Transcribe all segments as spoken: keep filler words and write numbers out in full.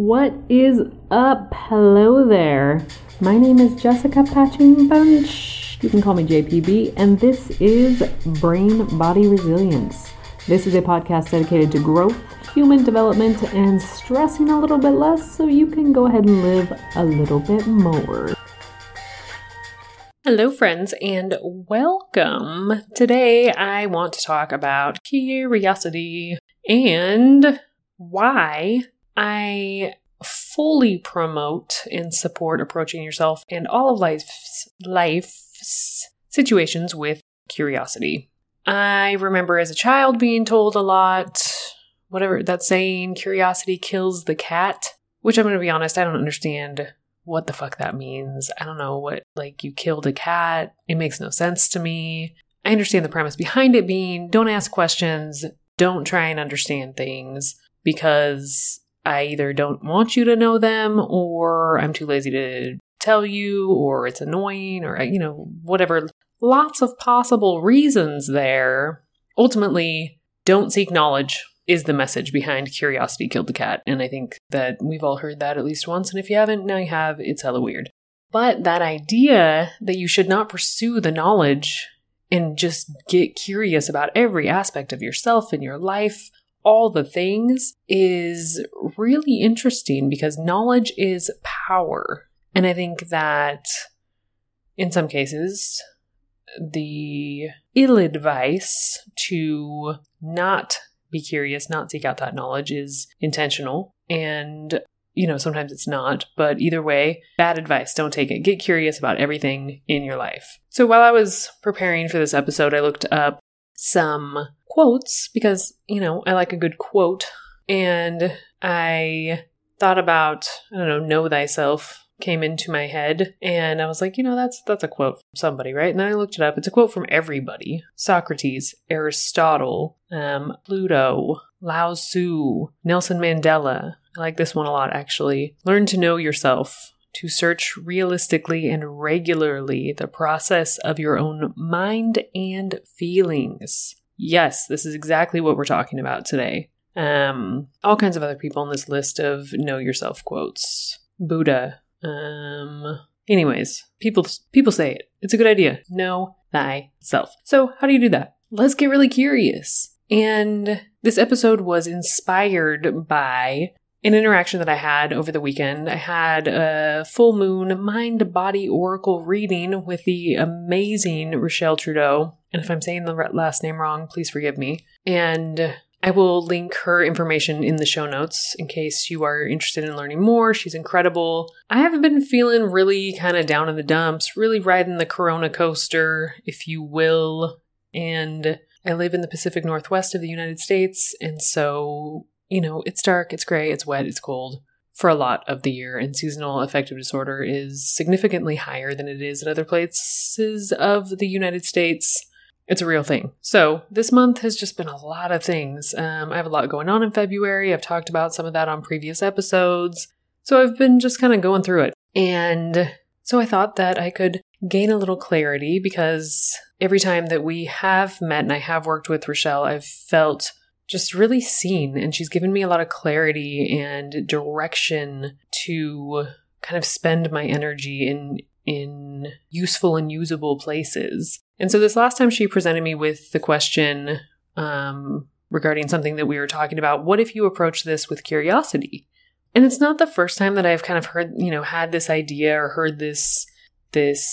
What is up? Hello there. My name is Jessica Patching Bunch. You can call me J P B, and this is Brain Body Resilience. This is a podcast dedicated to growth, human development, and stressing a little bit less so you can go ahead and live a little bit more. Hello friends and welcome. Today I want to talk about curiosity and why I fully promote and support approaching yourself and all of life's, life's situations with curiosity. I remember as a child being told a lot, whatever that saying, curiosity kills the cat, which I'm going to be honest, I don't understand what the fuck that means. I don't know what, like, you killed a cat. It makes no sense to me. I understand the premise behind it being don't ask questions, don't try and understand things because I either don't want you to know them, or I'm too lazy to tell you, or it's annoying, or, you know, whatever. Lots of possible reasons there. Ultimately, don't seek knowledge is the message behind curiosity killed the cat. And I think that we've all heard that at least once. And if you haven't, now you have. It's hella weird. But that idea that you should not pursue the knowledge and just get curious about every aspect of yourself and your life, all the things, is really interesting because knowledge is power. And I think that in some cases, the ill advice to not be curious, not seek out that knowledge is intentional. And, you know, sometimes it's not, but either way, bad advice. Don't take it. Get curious about everything in your life. So while I was preparing for this episode, I looked up some quotes because, you know, I like a good quote. And I thought about, I don't know, know thyself came into my head. And I was like, you know, that's that's a quote from somebody, right? And then I looked it up. It's a quote from everybody. Socrates, Aristotle, um, Pluto, Lao Tzu, Nelson Mandela. I like this one a lot, actually. Learn to know yourself, to search realistically and regularly the process of your own mind and feelings. Yes, this is exactly what we're talking about today. Um, all kinds of other people on this list of know yourself quotes. Buddha. Um, anyways, people, people say it. It's a good idea. Know thyself. So how do you do that? Let's get really curious. And this episode was inspired by an interaction that I had over the weekend. I had a full moon mind-body oracle reading with the amazing Rochelle Trudeau. And if I'm saying the last name wrong, please forgive me. And I will link her information in the show notes in case you are interested in learning more. She's incredible. I have been feeling really kind of down in the dumps, really riding the Corona coaster, if you will. And I live in the Pacific Northwest of the United States. And so, you know, it's dark, it's gray, it's wet, it's cold for a lot of the year, and seasonal affective disorder is significantly higher than it is in other places of the United States. It's a real thing. So this month has just been a lot of things. Um, I have a lot going on in February. I've talked about some of that on previous episodes. So I've been just kind of going through it. And so I thought that I could gain a little clarity because every time that we have met and I have worked with Rochelle, I've felt just really seen, and she's given me a lot of clarity and direction to kind of spend my energy in in useful and usable places. And so this last time she presented me with the question um, regarding something that we were talking about, what if you approach this with curiosity? And it's not the first time that I've kind of heard, you know, had this idea or heard this this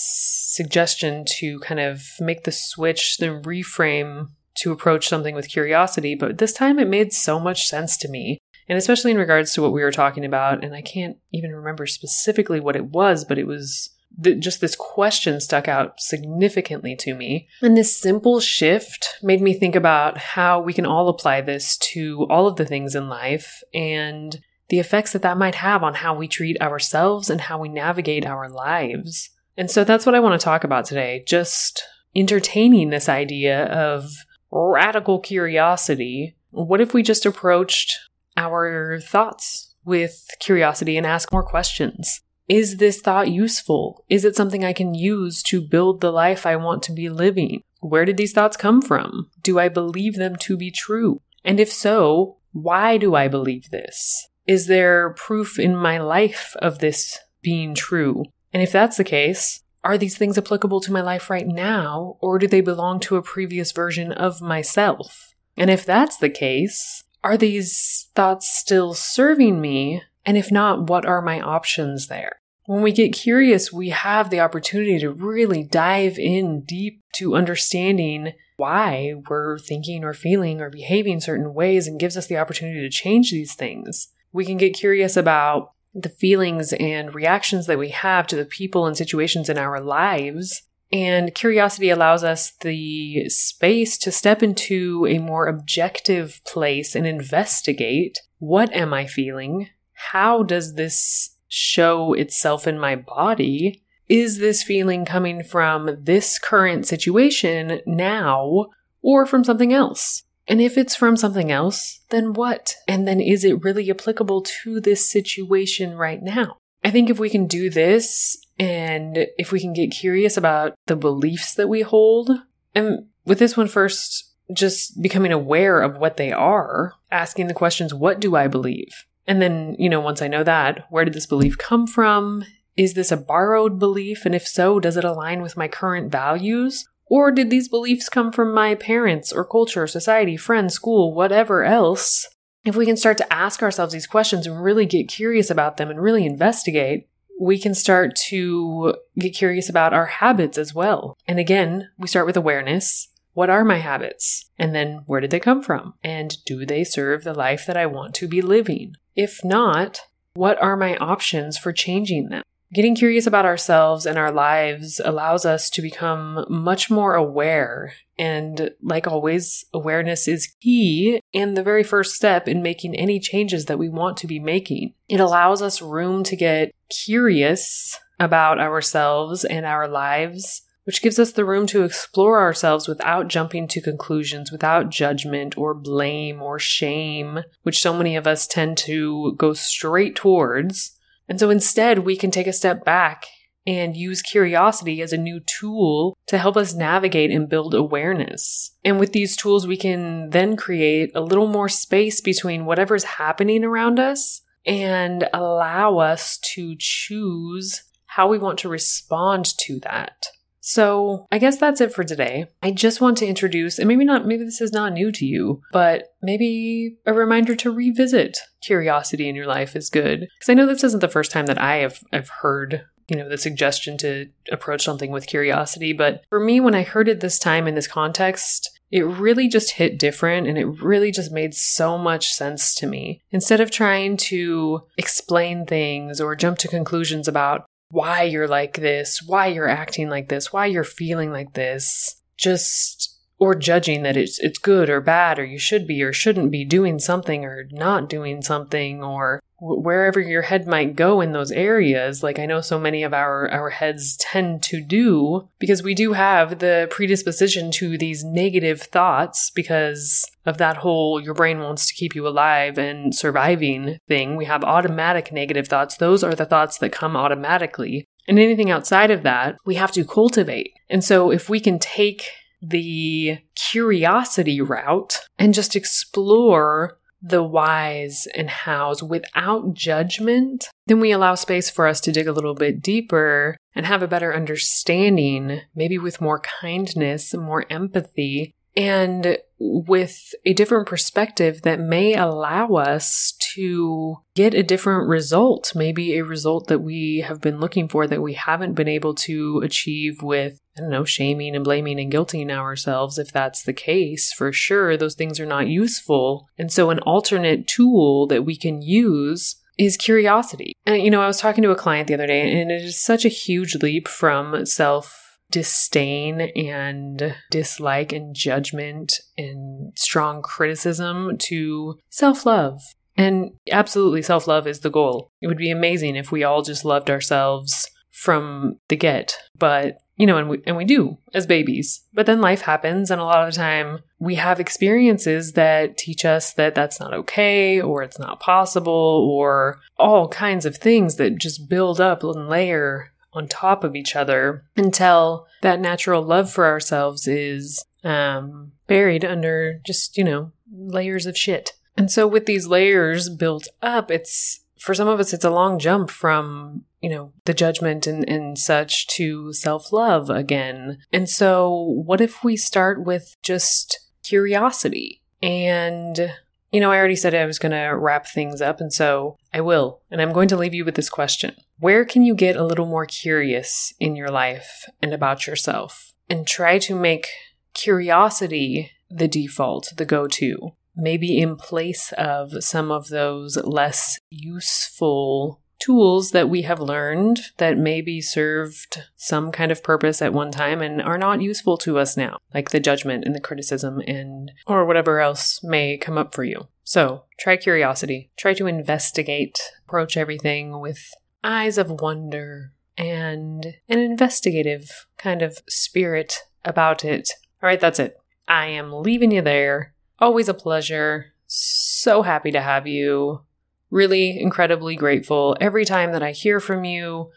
suggestion to kind of make the switch, then reframe to approach something with curiosity, but this time it made so much sense to me. And especially in regards to what we were talking about, and I can't even remember specifically what it was, but it was th- just this question stuck out significantly to me. And this simple shift made me think about how we can all apply this to all of the things in life and the effects that that might have on how we treat ourselves and how we navigate our lives. And so that's what I want to talk about today, just entertaining this idea of radical curiosity. What if we just approached our thoughts with curiosity and ask more questions? Is this thought useful? Is it something I can use to build the life I want to be living? Where did these thoughts come from? Do I believe them to be true? And if so, why do I believe this? Is there proof in my life of this being true? And if that's the case, are these things applicable to my life right now, or do they belong to a previous version of myself? And if that's the case, are these thoughts still serving me? And if not, what are my options there? When we get curious, we have the opportunity to really dive in deep to understanding why we're thinking or feeling or behaving certain ways, and gives us the opportunity to change these things. We can get curious about the feelings and reactions that we have to the people and situations in our lives. And curiosity allows us the space to step into a more objective place and investigate, what am I feeling? How does this show itself in my body? Is this feeling coming from this current situation now, or from something else? And if it's from something else, then what? And then is it really applicable to this situation right now? I think if we can do this, and if we can get curious about the beliefs that we hold, and with this one first, just becoming aware of what they are, asking the questions, what do I believe? And then, you know, once I know that, where did this belief come from? Is this a borrowed belief? And if so, does it align with my current values? Or did these beliefs come from my parents or culture, society, friends, school, whatever else? If we can start to ask ourselves these questions and really get curious about them and really investigate, we can start to get curious about our habits as well. And again, we start with awareness. What are my habits? And then where did they come from? And do they serve the life that I want to be living? If not, what are my options for changing them? Getting curious about ourselves and our lives allows us to become much more aware. And like always, awareness is key and the very first step in making any changes that we want to be making. It allows us room to get curious about ourselves and our lives, which gives us the room to explore ourselves without jumping to conclusions, without judgment or blame or shame, which so many of us tend to go straight towards. And so instead, we can take a step back and use curiosity as a new tool to help us navigate and build awareness. And with these tools, we can then create a little more space between whatever's happening around us and allow us to choose how we want to respond to that. So I guess that's it for today. I just want to introduce, and maybe not, maybe this is not new to you, but maybe a reminder to revisit curiosity in your life is good. Because I know this isn't the first time that I have I've heard, you know, the suggestion to approach something with curiosity. But for me, when I heard it this time in this context, it really just hit different, and it really just made so much sense to me. Instead of trying to explain things or jump to conclusions about why you're like this, why you're acting like this, why you're feeling like this, just or judging that it's it's good or bad, or you should be or shouldn't be doing something or not doing something, or w- wherever your head might go in those areas, like I know so many of our, our heads tend to do, because we do have the predisposition to these negative thoughts because of that whole your brain wants to keep you alive and surviving thing. We have automatic negative thoughts. Those are the thoughts that come automatically. And anything outside of that, we have to cultivate. And so if we can take the curiosity route and just explore the whys and hows without judgment, then we allow space for us to dig a little bit deeper and have a better understanding, maybe with more kindness, more empathy, and with a different perspective that may allow us to get a different result, maybe a result that we have been looking for that we haven't been able to achieve with, I don't know, shaming and blaming and guilting ourselves. If that's the case, for sure, those things are not useful. And so an alternate tool that we can use is curiosity. And, you know, I was talking to a client the other day, and it is such a huge leap from self disdain and dislike and judgment and strong criticism to self-love. And absolutely, self-love is the goal. It would be amazing if we all just loved ourselves from the get, but you know, and we, and we do as babies, but then life happens. And a lot of the time we have experiences that teach us that that's not okay, or it's not possible, or all kinds of things that just build up and layer on top of each other until that natural love for ourselves is um, buried under just, you know, layers of shit. And so with these layers built up, it's, for some of us, it's a long jump from, you know, the judgment and, and such to self-love again. And so what if we start with just curiosity? And, you know, I already said I was going to wrap things up, and so I will. And I'm going to leave you with this question. Where can you get a little more curious in your life and about yourself? And try to make curiosity the default, the go-to, maybe in place of some of those less useful tools that we have learned that maybe served some kind of purpose at one time and are not useful to us now, like the judgment and the criticism and or whatever else may come up for you. So try curiosity, try to investigate, approach everything with eyes of wonder and an investigative kind of spirit about it. All right, that's it. I am leaving you there. Always a pleasure. So happy to have you. Really incredibly grateful every time that I hear from you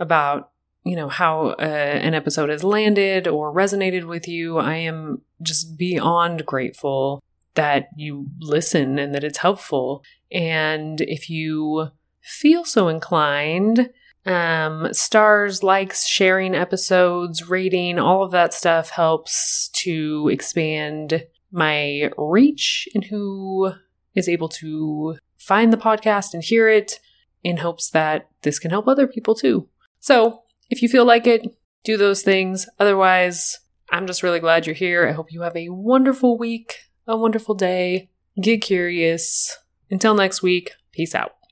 about, you know, how uh, an episode has landed or resonated with you. I am just beyond grateful that you listen and that it's helpful. And if you feel so inclined, um, stars, likes, sharing episodes, rating, all of that stuff helps to expand my reach and who is able to find the podcast and hear it, in hopes that this can help other people too. So if you feel like it, do those things. Otherwise, I'm just really glad you're here. I hope you have a wonderful week, a wonderful day. Get curious. Until next week, peace out.